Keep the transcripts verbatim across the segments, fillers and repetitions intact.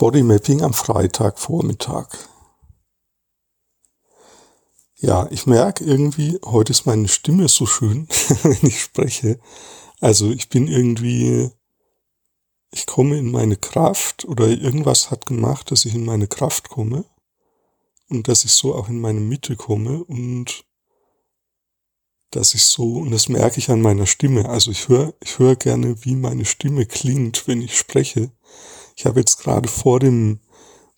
Bodymapping am Freitagvormittag. Ja, ich merke irgendwie, heute ist meine Stimme so schön, wenn ich spreche. Also ich bin irgendwie, ich komme in meine Kraft oder irgendwas hat gemacht, dass ich in meine Kraft komme und dass ich so auch in meine Mitte komme und dass ich so, und das merke ich an meiner Stimme. Also ich höre, ich höre gerne, wie meine Stimme klingt, wenn ich spreche. Ich habe jetzt gerade vor dem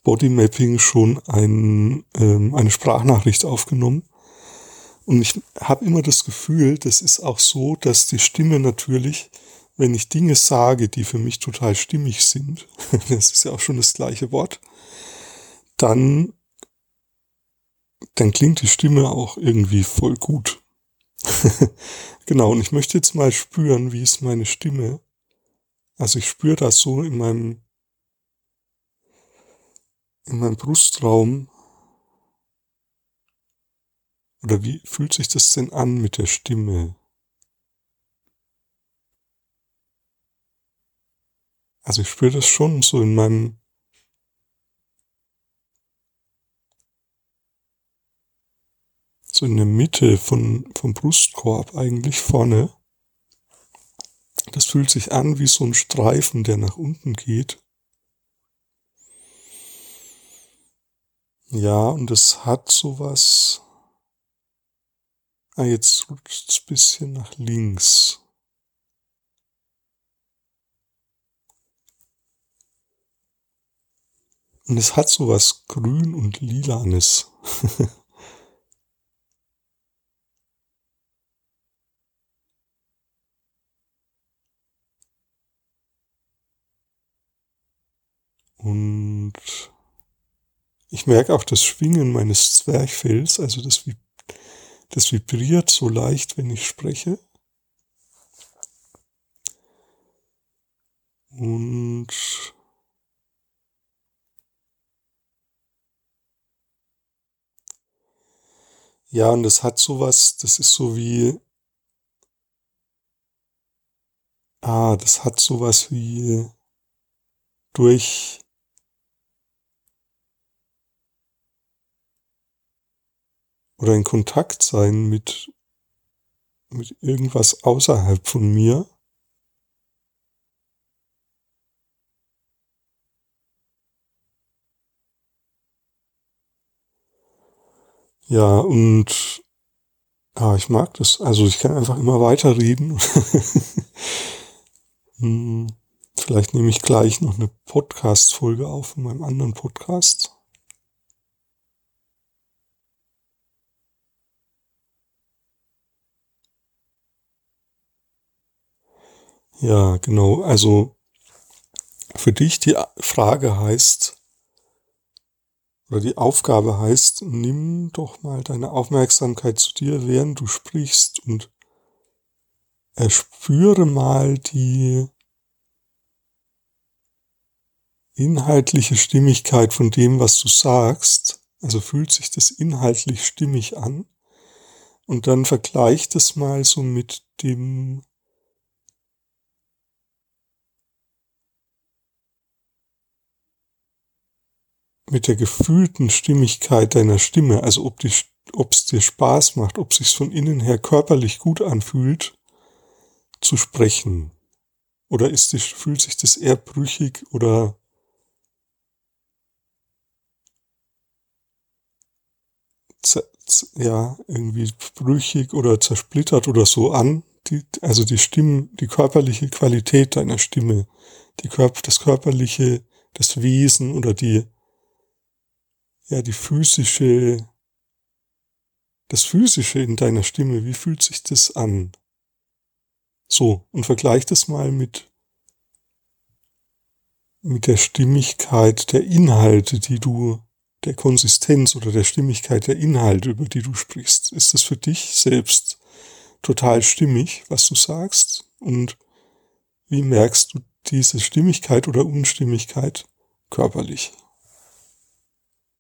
Bodymapping schon ein, ähm, eine Sprachnachricht aufgenommen. Und ich habe immer das Gefühl, das ist auch so, dass die Stimme natürlich, wenn ich Dinge sage, die für mich total stimmig sind, das ist ja auch schon das gleiche Wort, dann, dann klingt die Stimme auch irgendwie voll gut. Genau, und ich möchte jetzt mal spüren, wie ist meine Stimme. Also ich spüre das so in meinem in meinem Brustraum, oder wie fühlt sich das denn an mit der Stimme? Also ich spüre das schon so in meinem, so in der Mitte von, vom Brustkorb eigentlich vorne. Das fühlt sich an wie so ein Streifen, der nach unten geht. Ja, und es hat sowas. Ah, jetzt rutscht es ein bisschen nach links. Und es hat sowas Grün und Lilanes. Und ich merke auch das Schwingen meines Zwerchfells, also das, das vibriert so leicht, wenn ich spreche. Und ja, und das hat sowas, das ist so wie, ah, das hat sowas wie durch oder in Kontakt sein mit, mit irgendwas außerhalb von mir. Ja, und ah, ich mag das. Also ich kann einfach immer weiterreden. Vielleicht nehme ich gleich noch eine Podcast-Folge auf von meinem anderen Podcast. Ja, genau. Also für dich die Frage heißt, oder die Aufgabe heißt, nimm doch mal deine Aufmerksamkeit zu dir, während du sprichst, und erspüre mal die inhaltliche Stimmigkeit von dem, was du sagst. Also fühlt sich das inhaltlich stimmig an. Und dann vergleich das mal so mit dem mit der gefühlten Stimmigkeit deiner Stimme, also ob die, ob's dir Spaß macht, ob es sich von innen her körperlich gut anfühlt, zu sprechen. Oder ist die, fühlt sich das eher brüchig oder z- z- ja, irgendwie brüchig oder zersplittert oder so an. Die, also die Stimmen, die körperliche Qualität deiner Stimme, die Körp- das körperliche, das Wesen oder die Ja, die physische, das physische in deiner Stimme, wie fühlt sich das an? So, und vergleich das mal mit, mit der Stimmigkeit der Inhalte, die du, der Konsistenz oder der Stimmigkeit der Inhalte, über die du sprichst. Ist das für dich selbst total stimmig, was du sagst? Und wie merkst du diese Stimmigkeit oder Unstimmigkeit körperlich?